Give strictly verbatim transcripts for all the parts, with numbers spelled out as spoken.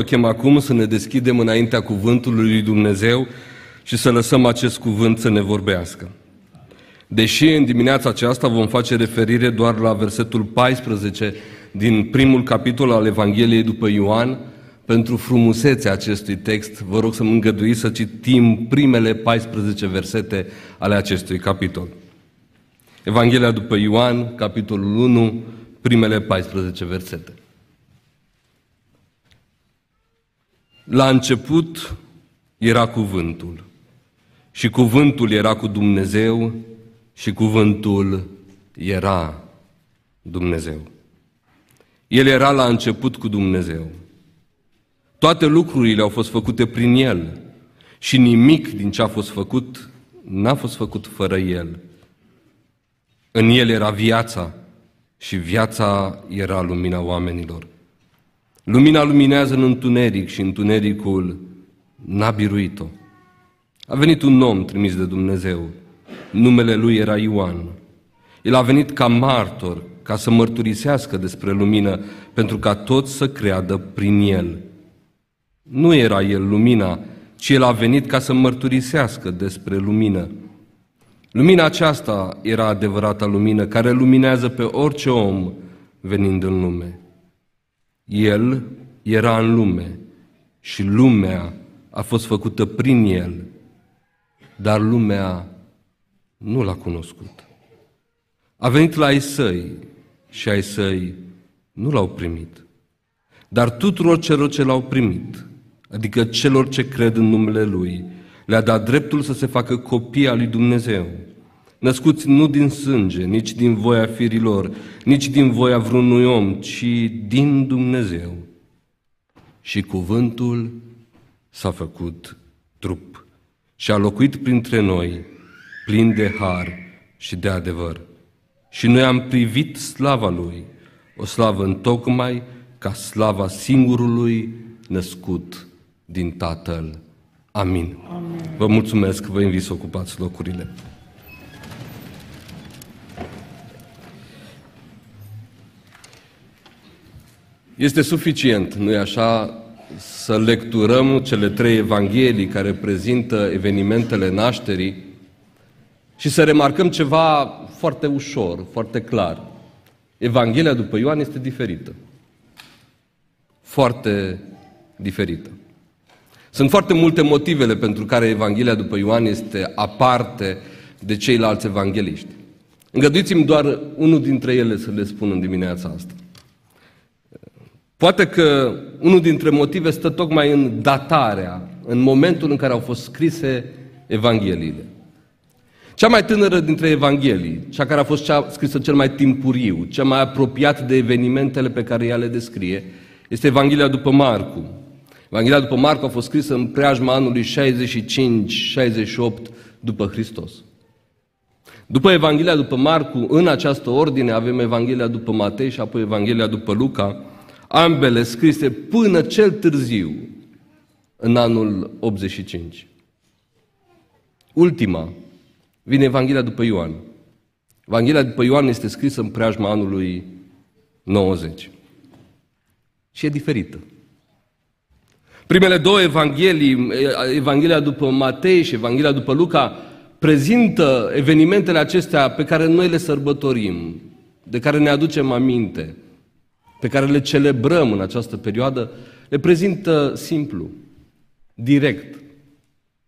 Vă chem acum să ne deschidem înaintea cuvântului lui Dumnezeu și să lăsăm acest cuvânt să ne vorbească. Deși în dimineața aceasta vom face referire doar la versetul paisprezece din primul capitol al Evangheliei după Ioan, pentru frumusețea acestui text, vă rog să-mi îngăduiți să citim primele paisprezece versete ale acestui capitol. Evanghelia după Ioan, capitolul unu, primele paisprezece versete. La început era cuvântul, și cuvântul era cu Dumnezeu, și cuvântul era Dumnezeu. El era la început cu Dumnezeu. Toate lucrurile au fost făcute prin El și nimic din ce a fost făcut n-a fost făcut fără El. În El era viața și viața era lumina oamenilor. Lumina luminează în întuneric și întunericul n-a biruit-o. A venit un om trimis de Dumnezeu. Numele lui era Ioan. El a venit ca martor, ca să mărturisească despre lumină, pentru ca toți să creadă prin el. Nu era el lumina, ci el a venit ca să mărturisească despre lumină. Lumina aceasta era adevărata lumină, care luminează pe orice om venind în lume. El era în lume și lumea a fost făcută prin el, dar lumea nu l-a cunoscut. A venit la ai săi și ai săi nu l-au primit, dar tuturor celor ce l-au primit, adică celor ce cred în numele Lui, le-a dat dreptul să se facă copii al lui Dumnezeu, născuți nu din sânge, nici din voia firilor, nici din voia vreunui om, ci din Dumnezeu. Și cuvântul s-a făcut trup și a locuit printre noi, plin de har și de adevăr. Și noi am privit slava Lui, o slavă întocmai ca slava singurului născut din Tatăl. Amin. Amin. Vă mulțumesc, vă invit să ocupați locurile. Este suficient, nu-i așa, să lecturăm cele trei evanghelii care prezintă evenimentele nașterii și să remarcăm ceva foarte ușor, foarte clar. Evanghelia după Ioan este diferită. Foarte diferită. Sunt foarte multe motivele pentru care Evanghelia după Ioan este aparte de ceilalți evangheliști. Îngăduiți-mi doar unul dintre ele să le spun în dimineața asta. Poate că unul dintre motive stă tocmai în datarea, în momentul în care au fost scrise Evangheliile. Cea mai tânără dintre Evanghelii, cea care a fost cea scrisă cel mai timpuriu, cea mai apropiată de evenimentele pe care ea le descrie, este Evanghelia după Marcu. Evanghelia după Marcu a fost scrisă în preajma anului șaizeci și cinci șaizeci și opt după Hristos. După Evanghelia după Marcu, în această ordine, avem Evanghelia după Matei și apoi Evanghelia după Luca, ambele scrise până cel târziu, în anul optzeci și cinci. Ultima vine Evanghelia după Ioan. Evanghelia după Ioan este scrisă în preajma anului nouăzeci. Și e diferită. Primele două evanghelii, Evanghelia după Matei și Evanghelia după Luca, prezintă evenimentele acestea pe care noi le sărbătorim, de care ne aducem aminte, pe care le celebrăm în această perioadă, le prezintă simplu, direct,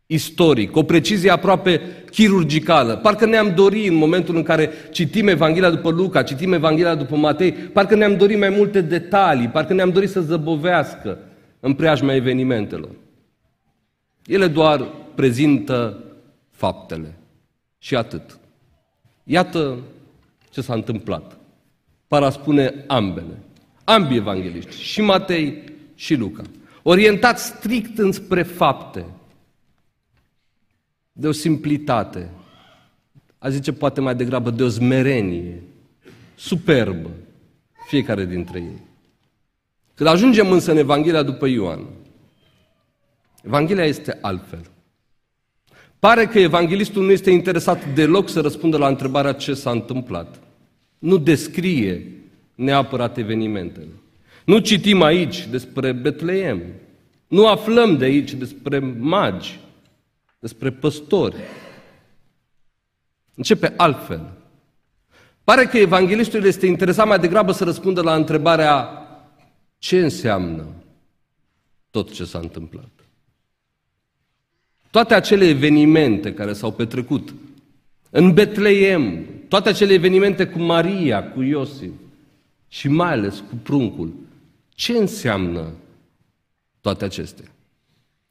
istoric, o precizie aproape chirurgicală. Parcă ne-am dorit în momentul în care citim Evanghelia după Luca, citim Evanghelia după Matei, parcă ne-am dorit mai multe detalii, parcă ne-am dorit să zăbovească în preajma evenimentelor. Ele doar prezintă faptele și atât. Iată ce s-a întâmplat. Paraspune ambele. Ambii evangheliști, și Matei și Luca, orientați strict înspre fapte, de o simplitate, a zice poate mai degrabă de o smerenie, superbă, fiecare dintre ei. Când ajungem însă în Evanghelia după Ioan, Evanghelia este altfel. Pare că evanghelistul nu este interesat deloc să răspundă la întrebarea ce s-a întâmplat. Nu descrie neapărat evenimentele. Nu citim aici despre Betleem, Nu aflăm de aici despre magi, despre păstori. Începe altfel. Pare că evanghelistul este interesat mai degrabă să răspundă la întrebarea ce înseamnă tot ce s-a întâmplat. Toate acele evenimente care s-au petrecut în Betleem, toate acele evenimente cu Maria, cu Iosif și mai ales cu pruncul, ce înseamnă toate acestea?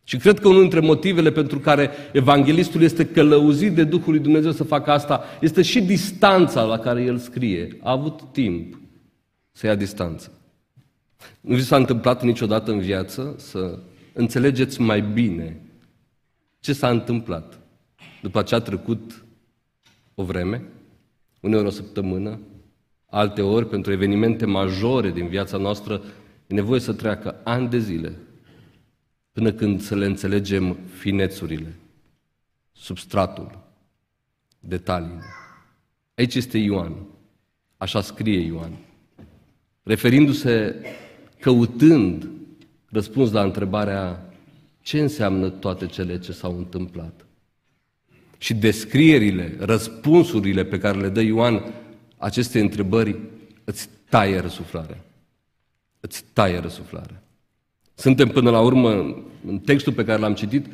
Și cred că unul dintre motivele pentru care evanghelistul este călăuzit de Duhul lui Dumnezeu să facă asta este și distanța la care el scrie. A avut timp să ia distanță. Nu vi s-a întâmplat niciodată în viață să înțelegeți mai bine ce s-a întâmplat după ce a trecut o vreme, uneori o săptămână, alte ori, pentru evenimente majore din viața noastră, e nevoie să treacă ani de zile până când să le înțelegem finețurile, substratul, detaliile. Aici este Ioan, așa scrie Ioan, referindu-se, căutând răspuns la întrebarea ce înseamnă toate cele ce s-au întâmplat. Și descrierile, răspunsurile pe care le dă Ioan aceste întrebări îți taie răsuflarea. Îți taie răsuflarea. Suntem până la urmă, în textul pe care l-am citit,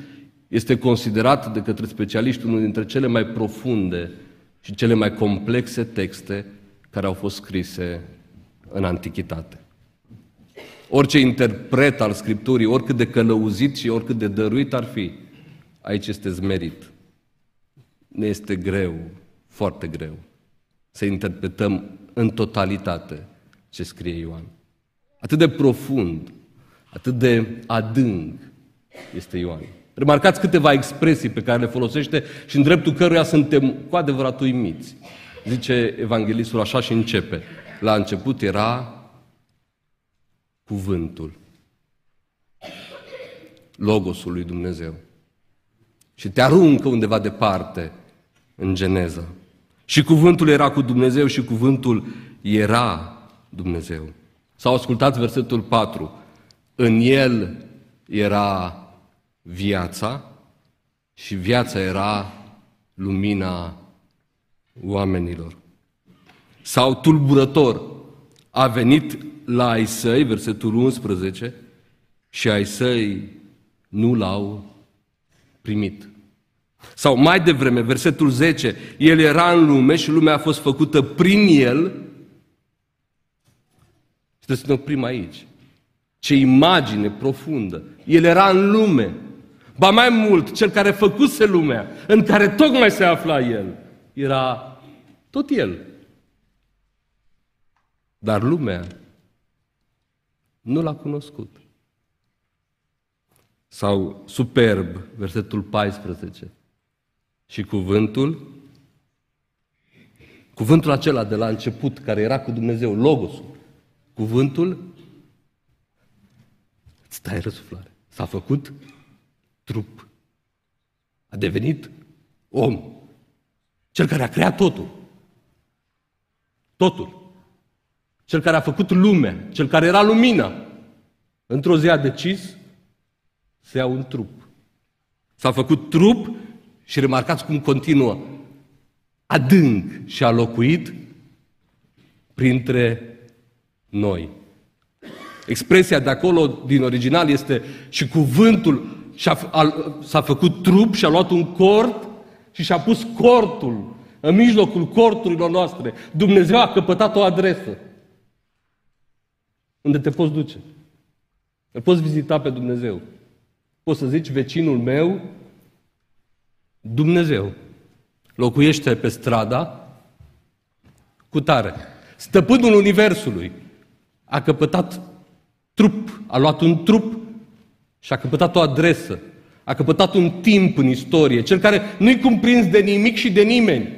este considerat de către specialiști unul dintre cele mai profunde și cele mai complexe texte care au fost scrise în antichitate. Orice interpret al Scripturii, oricât de călăuzit și oricât de dăruit ar fi, aici este zmerit. Ne este greu, foarte greu, să interpretăm în totalitate ce scrie Ioan. Atât de profund, atât de adânc este Ioan. Remarcați câteva expresii pe care le folosește și în dreptul căruia suntem cu adevărat uimiți. Zice evanghelistul așa și începe. La început era cuvântul, logosul lui Dumnezeu. Și te aruncă undeva departe în Geneza. Și cuvântul era cu Dumnezeu și cuvântul era Dumnezeu. Sau ascultați versetul patru. În el era viața și viața era lumina oamenilor. Sau tulburător, a venit la ai săi, versetul unsprezece, și ai săi nu l-au primit. Sau mai devreme, versetul zece, el era în lume și lumea a fost făcută prin el. Și trebuie să ne oprim aici. Ce imagine profundă! El era în lume. Ba mai mult, cel care făcuse lumea, în care tocmai se afla el, era tot el. Dar lumea nu l-a cunoscut. Sau superb, versetul paisprezece. Și cuvântul, cuvântul acela de la început, care era cu Dumnezeu, logosul, cuvântul, îți tai răsuflare. S-a făcut trup. A devenit om. Cel care a creat totul. Totul. Cel care a făcut lumea. Cel care era lumina. Într-o zi a decis să ia un trup. S-a făcut trup și remarcați cum continuă. Adânc și a locuit printre noi. Expresia de acolo, din original, este și cuvântul și-a, a, s-a făcut trup și a luat un cort și și-a pus cortul în mijlocul corturilor noastre. Dumnezeu a căpătat o adresă unde te poți duce. Îl poți vizita pe Dumnezeu. Poți să zici, vecinul meu, Dumnezeu, locuiește pe strada cu tare. Stăpânul Universului a căpătat trup, a luat un trup și a căpătat o adresă, a căpătat un timp în istorie, cel care nu-i cuprins de nimic și de nimeni,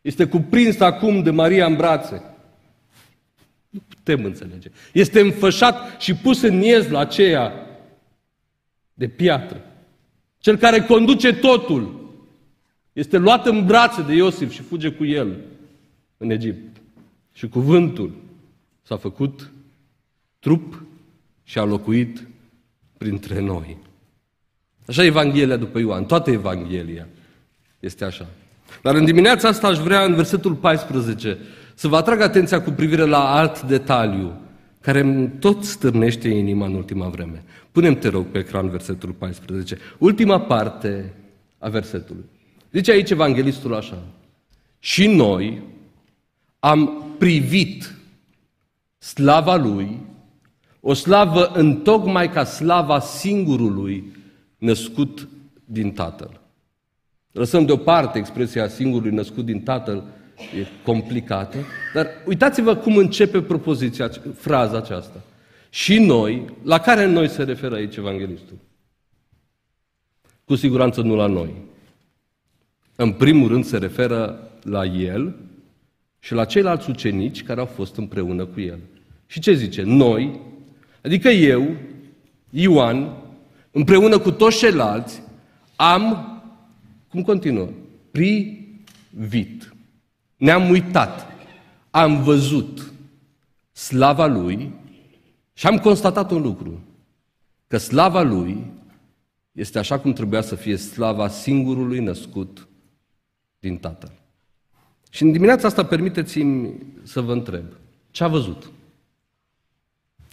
este cuprins acum de Maria în brațe. Nu putem înțelege. Este înfășat și pus în iez la aceea de piatră. Cel care conduce totul este luat în brațe de Iosif și fuge cu el în Egipt. Și cuvântul s-a făcut trup și a locuit printre noi. Așa e Evanghelia după Ioan, toată Evanghelia este așa. Dar în dimineața asta aș vrea, în versetul paisprezece, să vă atrag atenția cu privire la alt detaliu care îmi tot stârnește inima în ultima vreme. Punem, te rog, pe ecran versetul paisprezece, ultima parte a versetului. Zice aici evanghelistul așa: și noi am privit slava lui, o slavă întocmai ca slava singurului născut din Tatăl. Lăsăm deoparte expresia singurului născut din Tatăl, e complicată, dar uitați-vă cum începe propoziția, fraza aceasta. Și noi, la care noi se referă aici evanghelistul? Cu siguranță nu la noi. În primul rând se referă la el și la ceilalți ucenici care au fost împreună cu el. Și ce zice? Noi, adică eu, Ioan, împreună cu toți ceilalți, am, cum continuă, privit. Ne-am uitat, am văzut slava lui și am constatat un lucru, că slava lui este așa cum trebuia să fie slava singurului născut din Tatăl. Și în dimineața asta permiteți-mi să vă întreb, ce a văzut?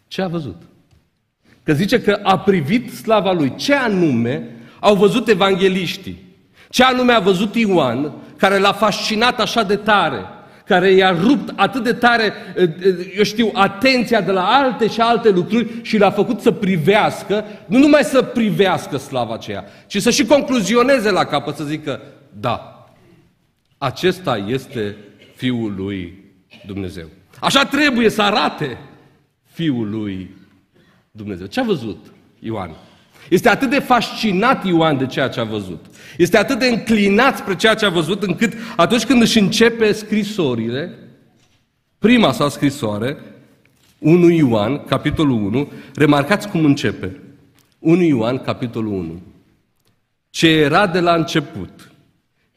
Ce a văzut? Că zice că a privit slava lui. Ce anume au văzut evangheliștii? Ce anume a văzut Ioan, care l-a fascinat așa de tare, care i-a rupt atât de tare, eu știu, atenția de la alte și alte lucruri și l-a făcut să privească, nu numai să privească slava aceea, ci să și concluzioneze la capăt, să zică, da, acesta este Fiul lui Dumnezeu. Așa trebuie să arate Fiul lui Dumnezeu. Ce a văzut Ioan? Este atât de fascinat Ioan de ceea ce a văzut. Este atât de înclinat spre ceea ce a văzut, încât atunci când își începe scrisorile, prima sa scrisoare, întâi Ioan, capitolul unu, remarcați cum începe. întâi Ioan, capitolul unu. Ce era de la început,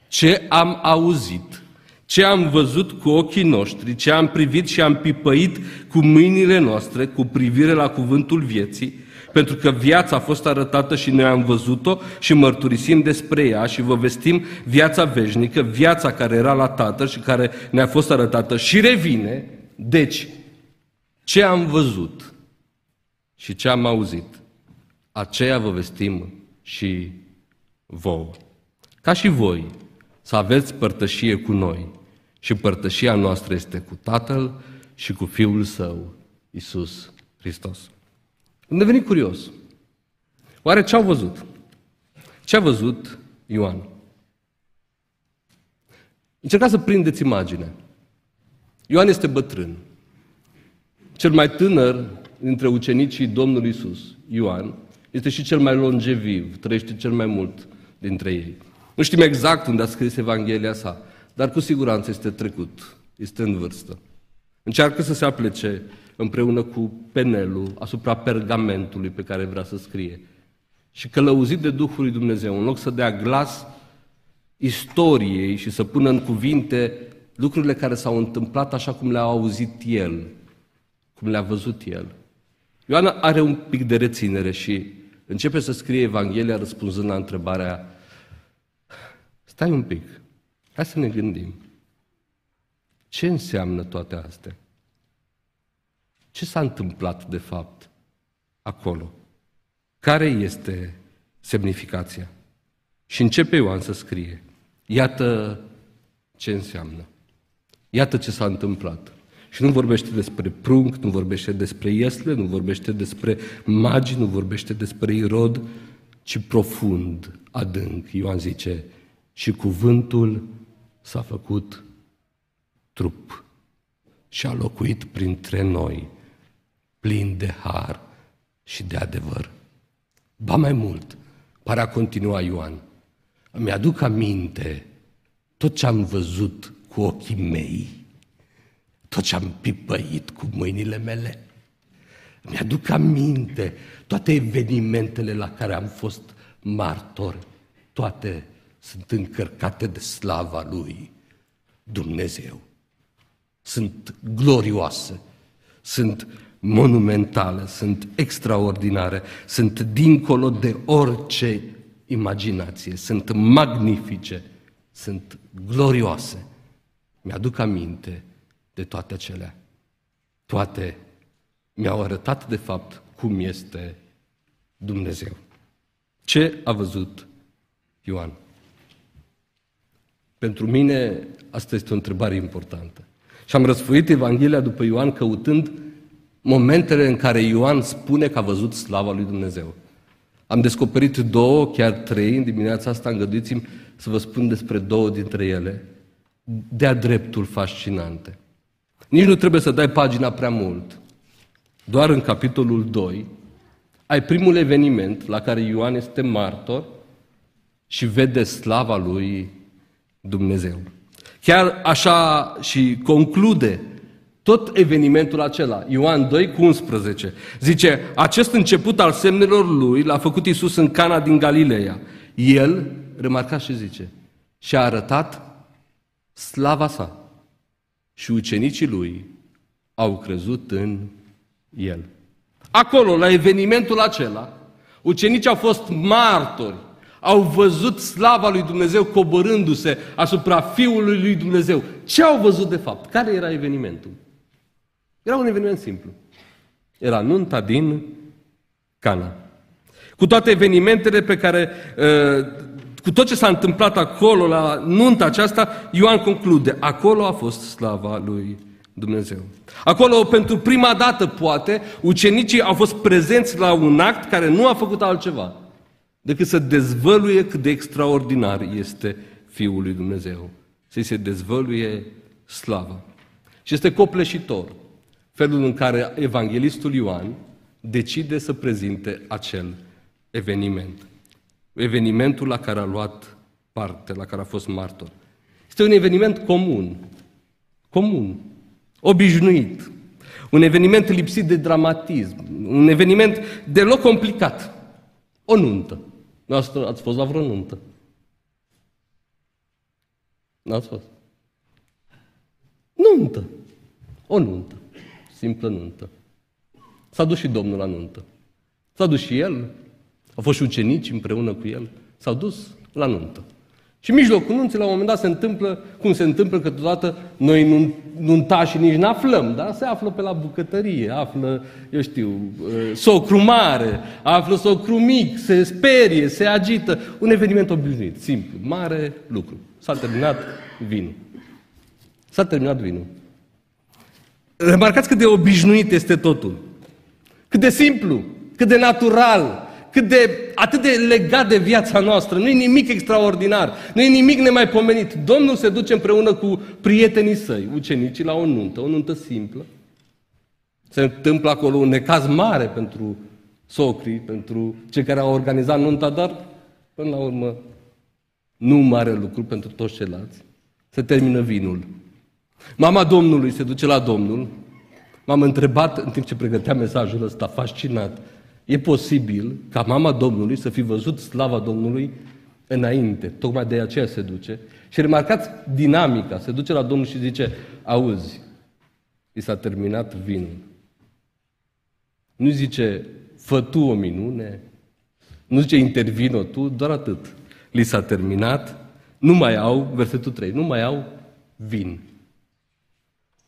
ce am auzit, ce am văzut cu ochii noștri, ce am privit și am pipăit cu mâinile noastre, cu privire la cuvântul vieții, pentru că viața a fost arătată și noi am văzut-o și mărturisim despre ea și vă vestim viața veșnică, viața care era la Tatăl și care ne-a fost arătată și revine. Deci, ce am văzut și ce am auzit, aceea vă vestim și vouă. Ca și voi să aveți părtășie cu noi și părtășia noastră este cu Tatăl și cu Fiul Său, Iisus Hristos. Am devenit curios. Oare ce-au văzut? Ce-a văzut Ioan? Încercați să prindeți imaginea. Ioan este bătrân. Cel mai tânăr dintre ucenicii Domnului Iisus, Ioan, este și cel mai longeviv, trăiește cel mai mult dintre ei. Nu știm exact unde a scris Evanghelia sa, dar cu siguranță este trecut, este în vârstă. Încearcă să se aplece împreună cu penelul asupra pergamentului pe care vrea să scrie. Și călăuzit de Duhul lui Dumnezeu, în loc să dea glas istoriei și să pună în cuvinte lucrurile care s-au întâmplat așa cum le-a auzit el, cum le-a văzut el. Ioan are un pic de reținere și începe să scrie Evanghelia răspunzând la întrebarea: stai un pic, hai să ne gândim. Ce înseamnă toate astea? Ce s-a întâmplat, de fapt, acolo? Care este semnificația? Și începe Ioan să scrie. Iată ce înseamnă. Iată ce s-a întâmplat. Și nu vorbește despre prunc, nu vorbește despre iesle, nu vorbește despre magi, nu vorbește despre Irod, ci profund, adânc. Ioan zice, și cuvântul s-a făcut trup și a locuit printre noi, plin de har și de adevăr. Ba mai mult, pare a continua Ioan, îmi aduc aminte tot ce am văzut cu ochii mei, tot ce am pipăit cu mâinile mele. Îmi aduc aminte toate evenimentele la care am fost martor, toate sunt încărcate de slava lui Dumnezeu. Sunt glorioase, sunt monumentale, sunt extraordinare, sunt dincolo de orice imaginație, sunt magnifice, sunt glorioase. Mi-aduc aminte de toate acelea. Toate mi-au arătat, de fapt, cum este Dumnezeu. Ce a văzut Ioan? Pentru mine, asta este o întrebare importantă. Și am răsfoit Evanghelia după Ioan căutând momentele în care Ioan spune că a văzut slava lui Dumnezeu. Am descoperit două, chiar trei, în dimineața asta îngăduiți-mi să vă spun despre două dintre ele, de-a dreptul fascinante. Nici nu trebuie să dai pagina prea mult. Doar în capitolul doi ai primul eveniment la care Ioan este martor și vede slava lui Dumnezeu. Chiar așa și conclude tot evenimentul acela, Ioan doi cu unsprezece. Zice, acest început al semnelor lui l-a făcut Iisus în Cana din Galileea. El, remarcați ce zice, și-a arătat slava sa și ucenicii lui au crezut în el. Acolo, la evenimentul acela, ucenicii au fost martori, au văzut slava lui Dumnezeu coborându-se asupra Fiului lui Dumnezeu. Ce au văzut de fapt? Care era evenimentul? Era un eveniment simplu. Era nunta din Cana. Cu toate evenimentele pe care, cu tot ce s-a întâmplat acolo, la nunta aceasta, Ioan conclude, acolo a fost slava lui Dumnezeu. Acolo, pentru prima dată, poate, ucenicii au fost prezenți la un act care nu a făcut altceva decât să dezvăluie cât de extraordinar este Fiul lui Dumnezeu. Să-i se dezvăluie slava. Și este copleșitor felul în care evanghelistul Ioan decide să prezinte acel eveniment. Evenimentul la care a luat parte, la care a fost martor. Este un eveniment comun, comun, obișnuit, un eveniment lipsit de dramatism, un eveniment deloc complicat. O nuntă. Noastră ați fost la vreo nuntă? N-ați fost? Nuntă. O nuntă. Simplă nuntă. S-a dus și Domnul la nuntă. S-a dus și el. Au fost și ucenici împreună cu el. S-au dus la nuntă. Și în mijlocul nunții, la un moment dat, se întâmplă, cum se întâmplă câteodată, noi nuntașii nici n-aflăm, da? Se află pe la bucătărie, află, eu știu, socru mare, află socru mic, se sperie, se agită. Un eveniment obișnuit, simplu, mare lucru. S-a terminat vinul. S-a terminat vinul. Remarcați cât de obișnuit este totul. Cât de simplu, cât de natural, cât de, atât de legat de viața noastră. Nu e nimic extraordinar, nu e nimic nemaipomenit. Domnul se duce împreună cu prietenii săi, ucenicii, la o nuntă, o nuntă simplă. Se întâmplă acolo un necaz mare pentru socrii, pentru cei care au organizat nunta, dar până la urmă nu mare lucru pentru toți ceilalți. Se termină vinul. Mama Domnului se duce la Domnul. M-am întrebat în timp ce pregăteam mesajul ăsta, fascinat, e posibil ca mama Domnului să fi văzut slava Domnului înainte. Tocmai de aceea se duce. Și remarcați dinamica. Se duce la Domnul și zice, auzi, i s-a terminat vinul. Nu zice, fă tu o minune. Nu zice, intervino tu, doar atât. Li s-a terminat. Nu mai au, versetul trei, nu mai au vin.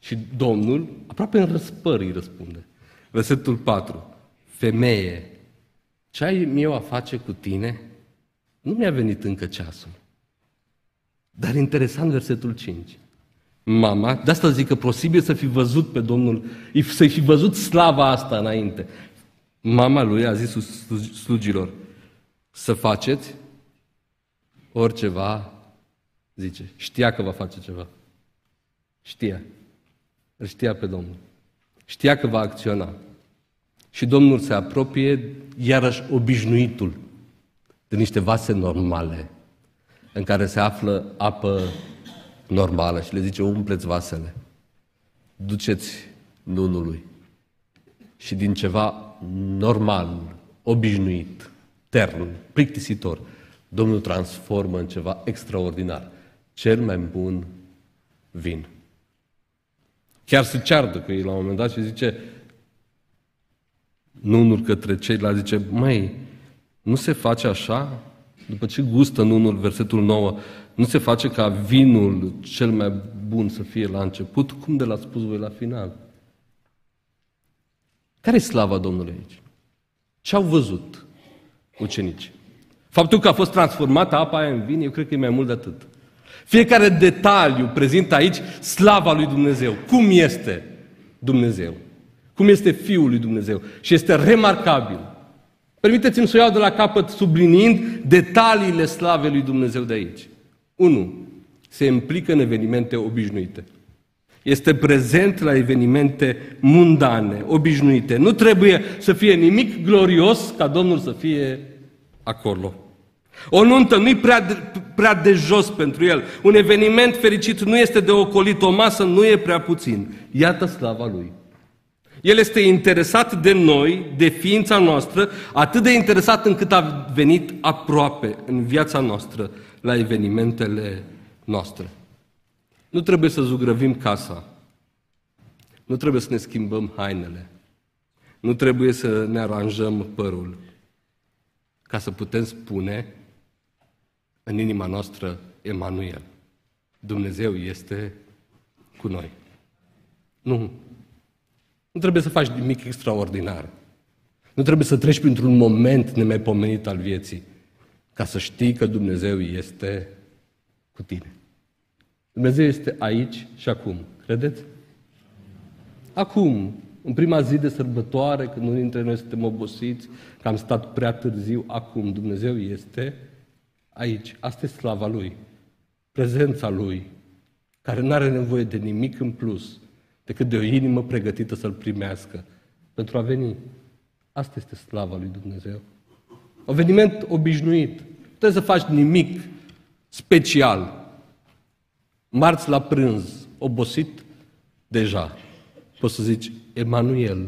Și Domnul, aproape în răspăr, îi răspunde. Versetul patru. Femeie, ce ai eu a face cu tine? Nu mi-a venit încă ceasul. Dar interesant versetul cinci. Mama, de asta zic că posibil să fi văzut pe Domnul, să fi văzut slava asta înainte. Mama lui a zis slugilor, să faceți oriceva, zice. Știa că va face ceva. Știa. Îl știa pe Domnul. Știa că va acționa. Și Domnul se apropie, iarăși obișnuitul, de niște vase normale, în care se află apă normală. Și le zice, umpleți vasele, duceți nunului. Și din ceva normal, obișnuit, tern, plictisitor, Domnul transformă în ceva extraordinar. Cel mai bun vin. Chiar se ceartă cu ei la un moment dat și zice, nu unul către ceilalți, zice, măi, nu se face așa? După ce gustă în unul, versetul nouă, nu se face ca vinul cel mai bun să fie la început? Cum de l-ați spus voi la final? Care e slava Domnului aici? Ce au văzut ucenicii? Faptul că a fost transformată apa aia în vin, eu cred că e mai mult de atât. Fiecare detaliu prezintă aici slava lui Dumnezeu. Cum este Dumnezeu? Cum este Fiul lui Dumnezeu? Și este remarcabil. Permiteți-mi să o iau de la capăt subliniind detaliile slavei lui Dumnezeu de aici. unu. Se implică în evenimente obișnuite. Este prezent la evenimente mundane, obișnuite. Nu trebuie să fie nimic glorios ca Domnul să fie acolo. O nuntă nu-i prea de, prea de jos pentru el. Un eveniment fericit nu este de ocolit, o masă nu e prea puțin. Iată slava lui. El este interesat de noi, de ființa noastră, atât de interesat încât a venit aproape în viața noastră, la evenimentele noastre. Nu trebuie să zugrăvim casa. Nu trebuie să ne schimbăm hainele. Nu trebuie să ne aranjăm părul. Ca să putem spune în inima noastră, Emanuel, Dumnezeu este cu noi. Nu. Nu trebuie să faci nimic extraordinar. Nu trebuie să treci printr-un moment nemaipomenit al vieții ca să știi că Dumnezeu este cu tine. Dumnezeu este aici și acum. Credeți? Acum, în prima zi de sărbătoare, când unii dintre noi suntem obosiți, că am stat prea târziu, acum Dumnezeu este aici. Asta e slava Lui, prezența Lui, care nu are nevoie de nimic în plus decât de o inimă pregătită să-L primească pentru a veni. Asta este slava Lui Dumnezeu. Un eveniment obișnuit. Nu trebuie să faci nimic special. Marți la prânz, obosit deja, poți să zici, Emanuel,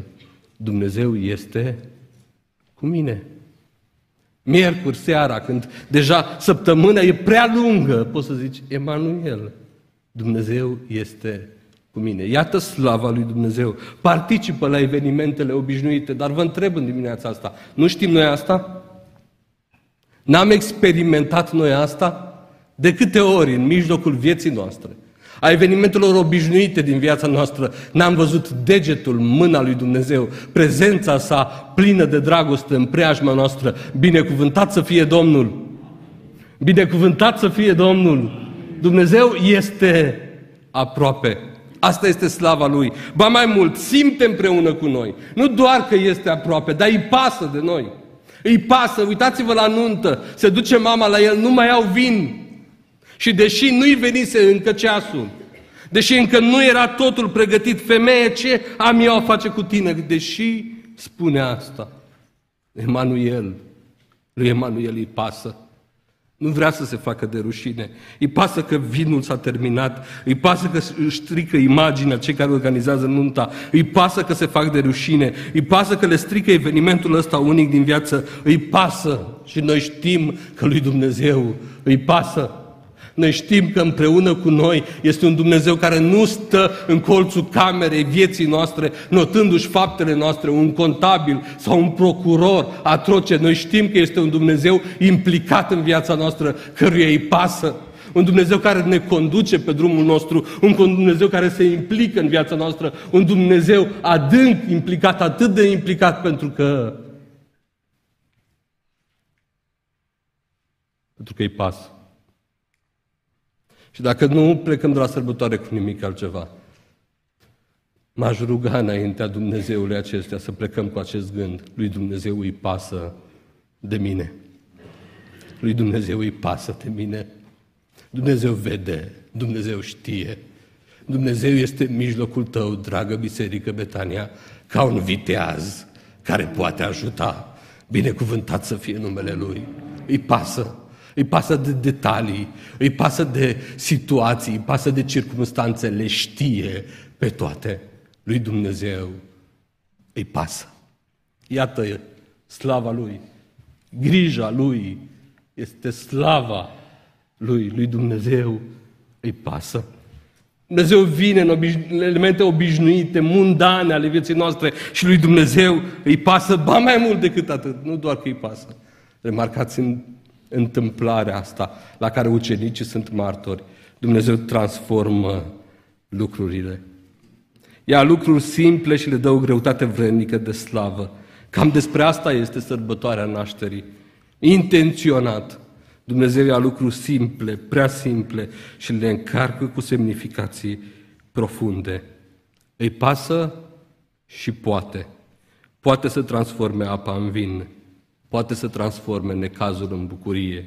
Dumnezeu este cu mine. Miercuri seara, când deja săptămâna e prea lungă, poți să zici, Emanuel, Dumnezeu este cu mine. Iată slava lui Dumnezeu. Participă la evenimentele obișnuite, dar vă întreb în dimineața asta, nu știm noi asta? N-am experimentat noi asta? De câte ori în mijlocul vieții noastre, a evenimentelor obișnuite din viața noastră, n-am văzut degetul, mâna lui Dumnezeu, prezența sa plină de dragoste în preajma noastră. Binecuvântat să fie Domnul! Binecuvântat să fie Domnul! Dumnezeu este aproape. Asta este slava Lui. Ba mai mult, simte împreună cu noi. Nu doar că este aproape, dar îi pasă de noi. Îi pasă, uitați-vă la nuntă, se duce mama la el, nu mai au vin. Și deși nu-i venise încă ceasul, deși încă nu era totul pregătit, femeie, ce am eu a face cu tine? Deși spune asta, Emanuel, lui Emanuel îi pasă. Nu vrea să se facă de rușine. Îi pasă că vinul s-a terminat, îi pasă că strică imaginea cei care organizează nunta, îi pasă că se fac de rușine, îi pasă că le strică evenimentul ăsta unic din viață, îi pasă. Și noi știm că lui Dumnezeu îi pasă. Noi știm că împreună cu noi este un Dumnezeu care nu stă în colțul camerei vieții noastre, notându-și faptele noastre, un contabil sau un procuror atroce. Noi știm că este un Dumnezeu implicat în viața noastră, căruia îi pasă. Un Dumnezeu care ne conduce pe drumul nostru, un Dumnezeu care se implică în viața noastră, un Dumnezeu adânc implicat, atât de implicat pentru că... pentru că îi pasă. Și dacă nu plecăm de la sărbătoare cu nimic altceva, m-aș ruga înaintea Dumnezeului acestea să plecăm cu acest gând. Lui Dumnezeu îi pasă de mine. Lui Dumnezeu îi pasă de mine. Dumnezeu vede, Dumnezeu știe. Dumnezeu este în mijlocul tău, dragă Biserică Betania, ca un viteaz care poate ajuta. Binecuvântat să fie numele Lui. Îi pasă. Îi pasă de detalii, îi pasă de situații, îi pasă de circumstanțe, le știe pe toate. Lui Dumnezeu îi pasă. Iată slava Lui, grija Lui, este slava Lui, lui Dumnezeu îi pasă. Dumnezeu vine în obișnu- elemente obișnuite, mundane ale vieții noastre și lui Dumnezeu îi pasă, ba mai mult decât atât, nu doar că îi pasă. Remarcați în întâmplarea asta la care ucenicii sunt martori. Dumnezeu transformă lucrurile. Ia lucruri simple și le dă o greutate vrednică de slavă. Cam despre asta este sărbătoarea nașterii. Intenționat. Dumnezeu ia lucruri simple, prea simple și le încarcă cu semnificații profunde. Îi pasă și poate. Poate să transforme apa în vin, poate să transforme necazul în bucurie,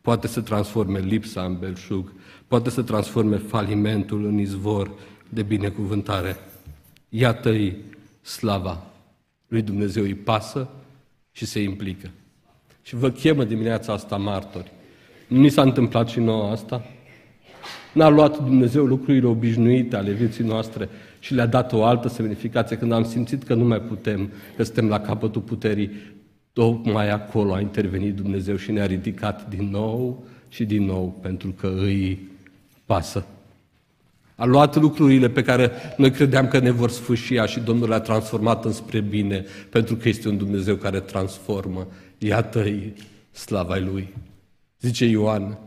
poate să transforme lipsa în belșug, poate să transforme falimentul în izvor de binecuvântare. Iată-i slava. Lui Dumnezeu îi pasă și se implică. Și vă chemă dimineața asta martori. Nu ni s-a întâmplat și nouă asta? N-a luat Dumnezeu lucrurile obișnuite ale vieții noastre și le-a dat o altă semnificație când am simțit că nu mai putem, că suntem la capătul puterii. Tocmai acolo a intervenit Dumnezeu și ne-a ridicat din nou și din nou, pentru că îi pasă. A luat lucrurile pe care noi credeam că ne vor sfâșia și Domnul le-a transformat înspre bine, pentru că este un Dumnezeu care transformă. Iată-i slava Lui. Zice Ioan,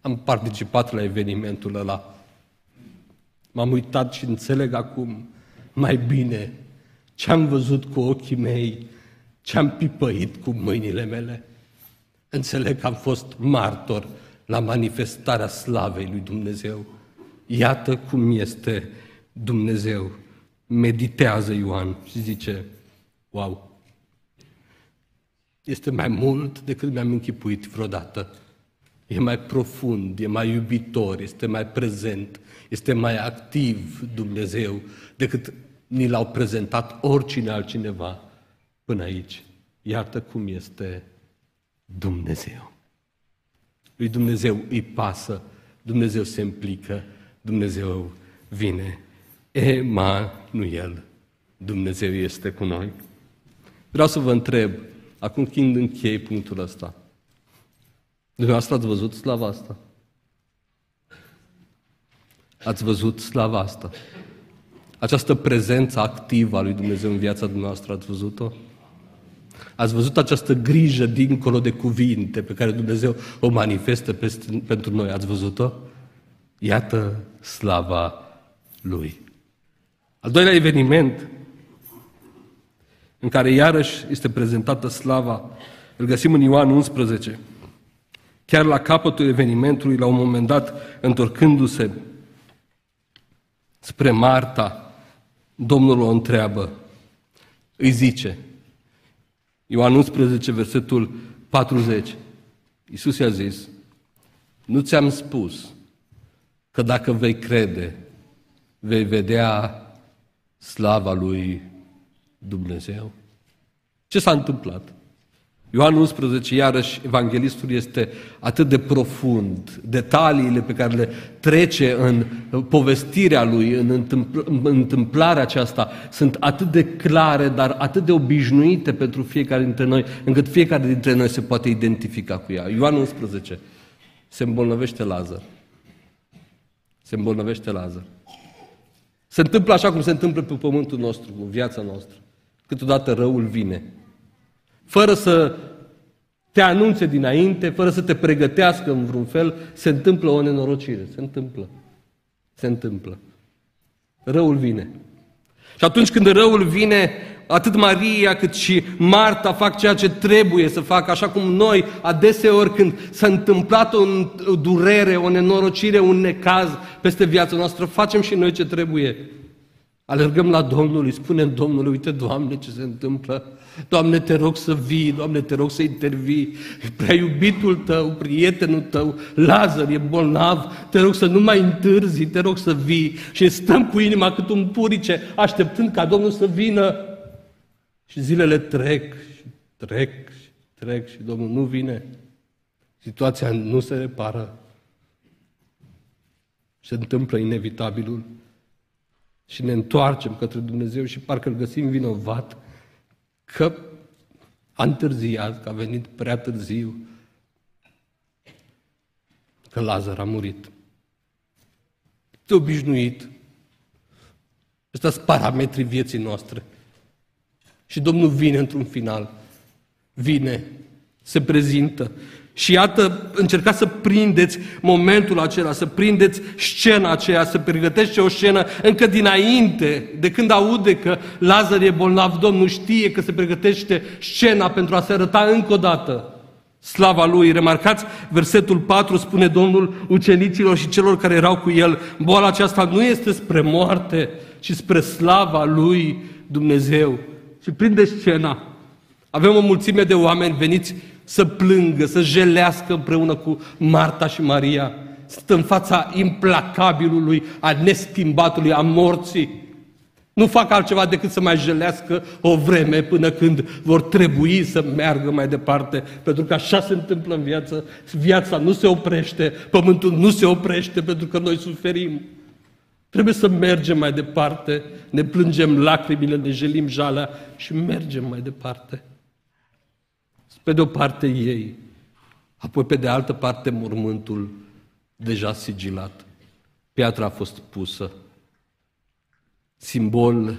am participat la evenimentul ăla. M-am uitat și înțeleg acum mai bine ce am văzut cu ochii mei, ce am pipăit cu mâinile mele. Înțeleg că am fost martor la manifestarea slavei lui Dumnezeu. Iată cum este Dumnezeu. Meditează Ioan și zice, wow, este mai mult decât mi-am închipuit vreodată. E mai profund, e mai iubitor, este mai prezent, este mai activ Dumnezeu decât ni l-au prezentat oricine altcineva până aici. Iată cum este Dumnezeu. Lui Dumnezeu îi pasă, Dumnezeu se implică, Dumnezeu vine. Emanuel, Dumnezeu este cu noi. Vreau să vă întreb, acum când închei punctul ăsta, dumneavoastră ați văzut slava asta? Ați văzut slava asta? Această prezență activă a lui Dumnezeu în viața dumneavoastră, ați văzut-o? Ați văzut această grijă dincolo de cuvinte pe care Dumnezeu o manifestă peste, pentru noi? Ați văzut-o? Iată slava Lui. Al doilea eveniment în care iarăși este prezentată slava, îl găsim în Ioan unsprezece. Chiar la capătul evenimentului, la un moment dat, întorcându-se spre Marta, Domnul o întreabă, îi zice, Ioan unsprezece, versetul patruzeci, Iisus i-a zis, nu ți-am spus că dacă vei crede, vei vedea slava lui Dumnezeu? Ce s-a întâmplat? Ioan unsprezece, iarăși, evanghelistul este atât de profund, detaliile pe care le trece în povestirea lui, în întâmplarea aceasta, sunt atât de clare, dar atât de obișnuite pentru fiecare dintre noi, încât fiecare dintre noi se poate identifica cu ea. Ioan unsprezece, se îmbolnăvește Lazar. Se îmbolnăvește Lazar. Se întâmplă așa cum se întâmplă pe pământul nostru, în viața noastră. Câteodată răul vine. Fără să te anunțe dinainte, fără să te pregătească în vreun fel, se întâmplă o nenorocire. Se întâmplă. Se întâmplă. Răul vine. Și atunci când răul vine, atât Maria cât și Marta fac ceea ce trebuie să facă, așa cum noi adeseori când s-a întâmplat o durere, o nenorocire, un necaz peste viața noastră, facem și noi ce trebuie. Alergăm la Domnul, îi spunem Domnului, uite, Doamne, ce se întâmplă. Doamne, te rog să vii, Doamne, te rog să intervii. Prea iubitul tău, prietenul tău, Lazar, e bolnav, te rog să nu mai întârzi, te rog să vii. Și stăm cu inima cât un purice, așteptând ca Domnul să vină. Și zilele trec, și trec, și trec, și Domnul nu vine. Situația nu se repară. Se întâmplă inevitabilul. Și ne întoarcem către Dumnezeu și parcă îl găsim vinovat că a întârziat, că a venit prea târziu, că Lazar a murit. de obișnuit. Ăsta sunt parametrii vieții noastre. Și Domnul vine într-un final. Vine, se prezintă. Și iată, încercați să prindeți momentul acela, să prindeți scena aceea, să pregătește o scenă încă dinainte, de când aude că Lazar e bolnav, Domnul știe că se pregătește scena pentru a se arăta încă o dată slava Lui. Remarcați, versetul patru spune Domnul ucenicilor și celor care erau cu El, boala aceasta nu este spre moarte, ci spre slava Lui Dumnezeu. Și prinde scena. Avem o mulțime de oameni veniți să plângă, să jelească împreună cu Marta și Maria. Sunt în fața implacabilului, a neschimbatului, a morții. Nu fac altceva decât să mai jelească o vreme până când vor trebui să meargă mai departe. Pentru că așa se întâmplă în viață. Viața nu se oprește, pământul nu se oprește pentru că noi suferim. Trebuie să mergem mai departe, ne plângem lacrimile, ne jelim jalea și mergem mai departe. Pe de o parte ei, apoi pe de altă parte mormântul deja sigilat. Piatra a fost pusă, simbol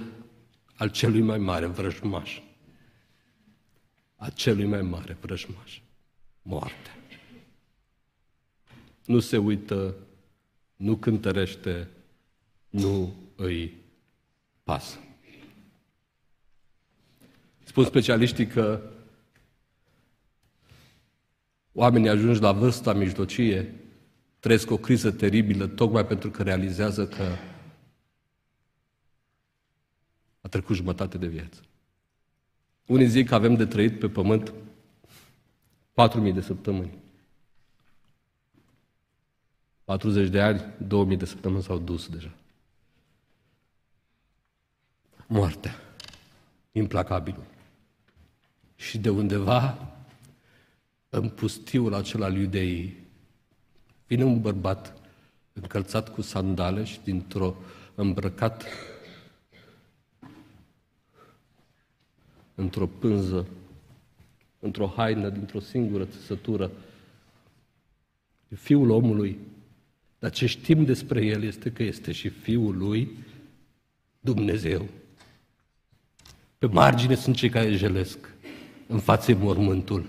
al celui mai mare vrăjmaș. A celui mai mare vrăjmaș, moartea. Nu se uită, nu cântărește, nu îi pasă. Spun specialiștii că oamenii ajungi la vârsta mijlocie trăiesc o criză teribilă tocmai pentru că realizează că a trecut jumătate de viață. Unii zic că avem de trăit pe pământ patru mii de săptămâni. patruzeci de ani, două mii de săptămâni s-au dus deja. Moartea, implacabilul. Și de undeva în pustiul acela al Iudeii, vine un bărbat încălțat cu sandale și dintr-o îmbrăcat într-o pânză, într-o haină, dintr-o singură țesătură. Fiul omului, dar ce știm despre el este că este și Fiul lui Dumnezeu. Pe margine sunt cei care jelesc, în fața mormântul.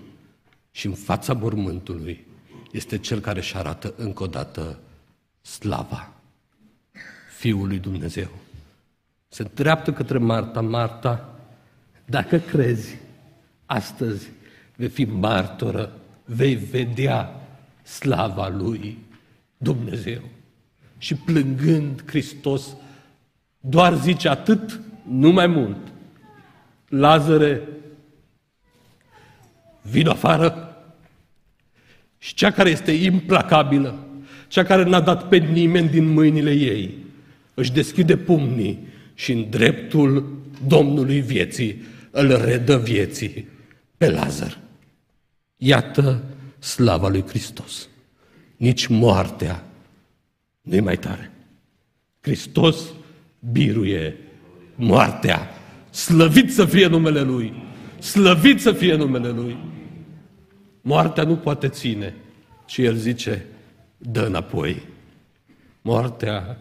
Și în fața mormântului este cel care își arată încă o dată slava Fiului lui Dumnezeu. Se îndreaptă către Marta. Marta, dacă crezi, astăzi vei fi martoră, vei vedea slava lui Dumnezeu. Și plângând, Hristos doar zice atât, nu mai mult. Lazare, vino afară. Și cea care este implacabilă, cea care n-a dat pe nimeni din mâinile ei, își deschide pumnii și în dreptul Domnului vieții îl redă vieții pe Lazar. Iată slava lui Hristos. Nici moartea nu-i mai tare. Hristos biruie moartea. Slăvit să fie numele Lui! Slăvit să fie numele Lui! Moartea nu poate ține. Și El zice, dă înapoi. Moartea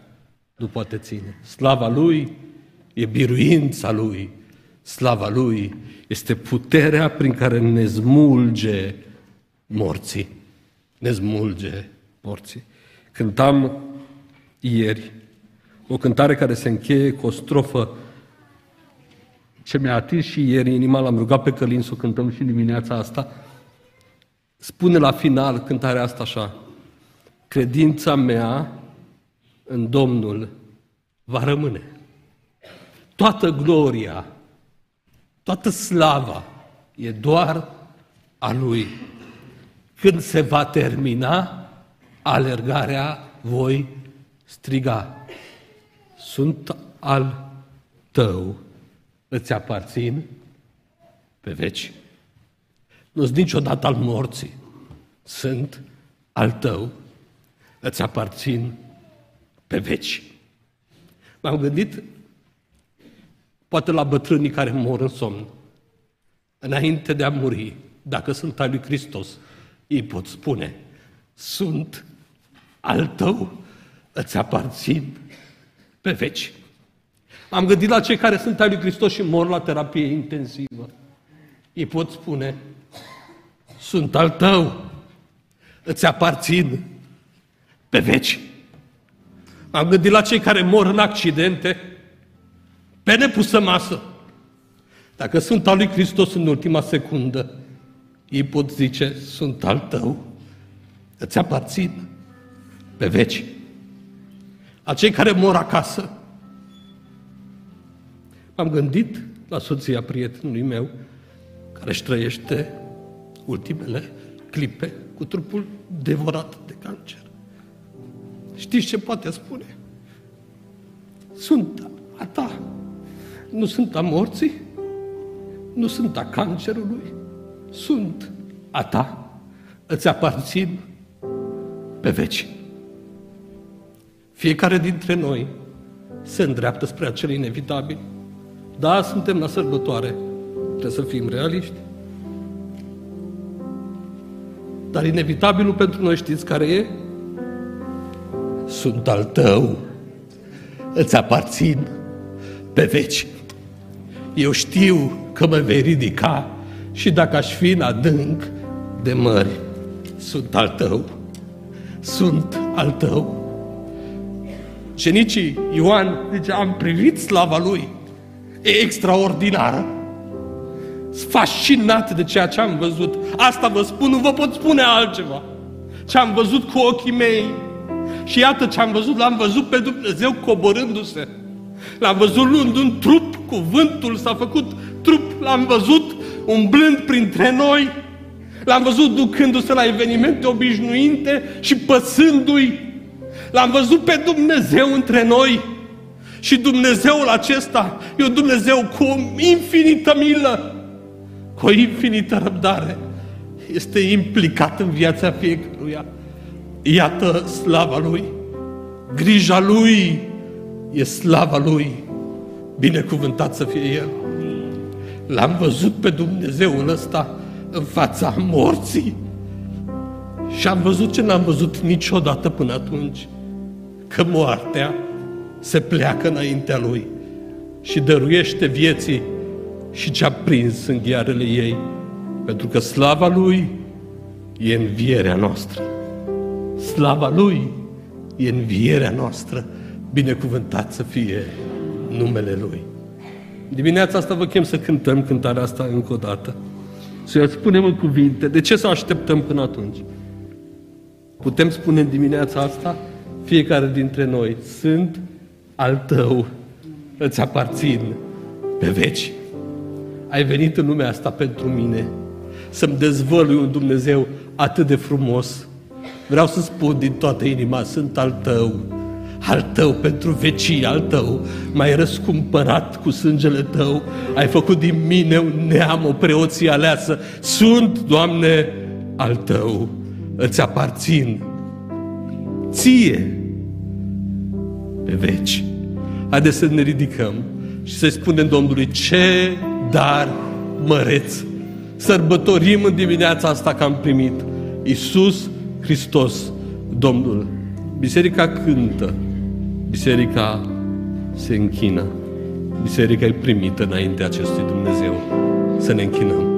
nu poate ține. Slava Lui e biruința Lui. Slava Lui este puterea prin care ne smulge morții. Ne smulge morții. Cântam ieri o cântare care se încheie cu o strofă ce mi-a atins și ieri inima, l-am rugat pe Călin să o cântăm și dimineața asta. Spune la final cântarea asta așa: credința mea în Domnul va rămâne. Toată gloria, toată slava e doar a Lui. Când se va termina alergarea, voi striga, sunt al Tău, îți aparțin pe veci. Nu-s niciodată al morții, sunt al Tău, îți aparțin pe veci. M-am gândit poate la bătrânii care mor în somn. Înainte de a muri, dacă sunt al lui Hristos, ei pot spune, sunt al Tău, îți aparțin pe veci. M-am gândit la cei care sunt ai lui Hristos și mor la terapie intensivă. Îi pot spune, sunt al tău, îți aparțin pe veci. M-am gândit la cei care mor în accidente, pe nepusă masă. Dacă sunt al lui Hristos în ultima secundă, ei pot zice, sunt al tău, îți aparțin pe veci. Acei care mor acasă. M-am gândit la soția prietenului meu, care își trăiește ultimele clipe cu trupul devorat de cancer. Știți ce poate spune? Sunt a ta, nu sunt a morții, nu sunt a cancerului, sunt a ta, îți aparțin pe veci. Fiecare dintre noi se îndreaptă spre acel inevitabil. Da, suntem la sărbătoare, trebuie să fim realiști. Dar inevitabilul pentru noi știți care e? Sunt al tău, îți aparțin pe veci. Eu știu că mă vei ridica și dacă aș fi în adânc de mări, sunt al tău, sunt al tău. Ucenicii Ioan zice, am privit slava lui, e extraordinară. Fascinat de ceea ce am văzut. Asta vă spun, nu vă pot spune altceva. Ce am văzut cu ochii mei. Și iată ce am văzut, l-am văzut pe Dumnezeu coborându-se. L-am văzut luând un trup, cuvântul s-a făcut trup, l-am văzut umblând printre noi, l-am văzut ducându-se la evenimente obișnuite și păsându-i, l-am văzut pe Dumnezeu între noi și Dumnezeul acesta e un Dumnezeu cu o infinită milă, cu o infinită răbdare, este implicat în viața fiecăruia. Iată slava Lui, grija Lui e slava Lui, binecuvântat să fie El. L-am văzut pe Dumnezeul ăsta în fața morții și am văzut ce n-am văzut niciodată până atunci, că moartea se pleacă înaintea Lui și dăruiește vieții și ce-a prins în ghearele ei, pentru că slava Lui e învierea noastră. Slava Lui e învierea noastră, binecuvântat să fie numele Lui. Dimineața asta vă chem să cântăm cântarea asta încă o dată, să-i spunem în cuvinte, de ce să așteptăm până atunci? Putem spune în dimineața asta, fiecare dintre noi, sunt al tău, îți aparțin pe veci. Ai venit în lumea asta pentru mine, să-mi dezvălui un Dumnezeu atât de frumos. Vreau să spun din toată inima, sunt al tău, al tău pentru vecii, al tău. M-ai răscumpărat cu sângele tău, ai făcut din mine un neam, o preoție aleasă. Sunt, Doamne, al tău, îți aparțin, ție, pe veci. Haideți să ne ridicăm și să-i spunem Domnului, ce dar măreț! Sărbătorim în dimineața asta că am primit Iisus Hristos, Domnul. Biserica cântă, biserica se închină, biserica e primită înaintea acestui Dumnezeu. Să ne închinăm.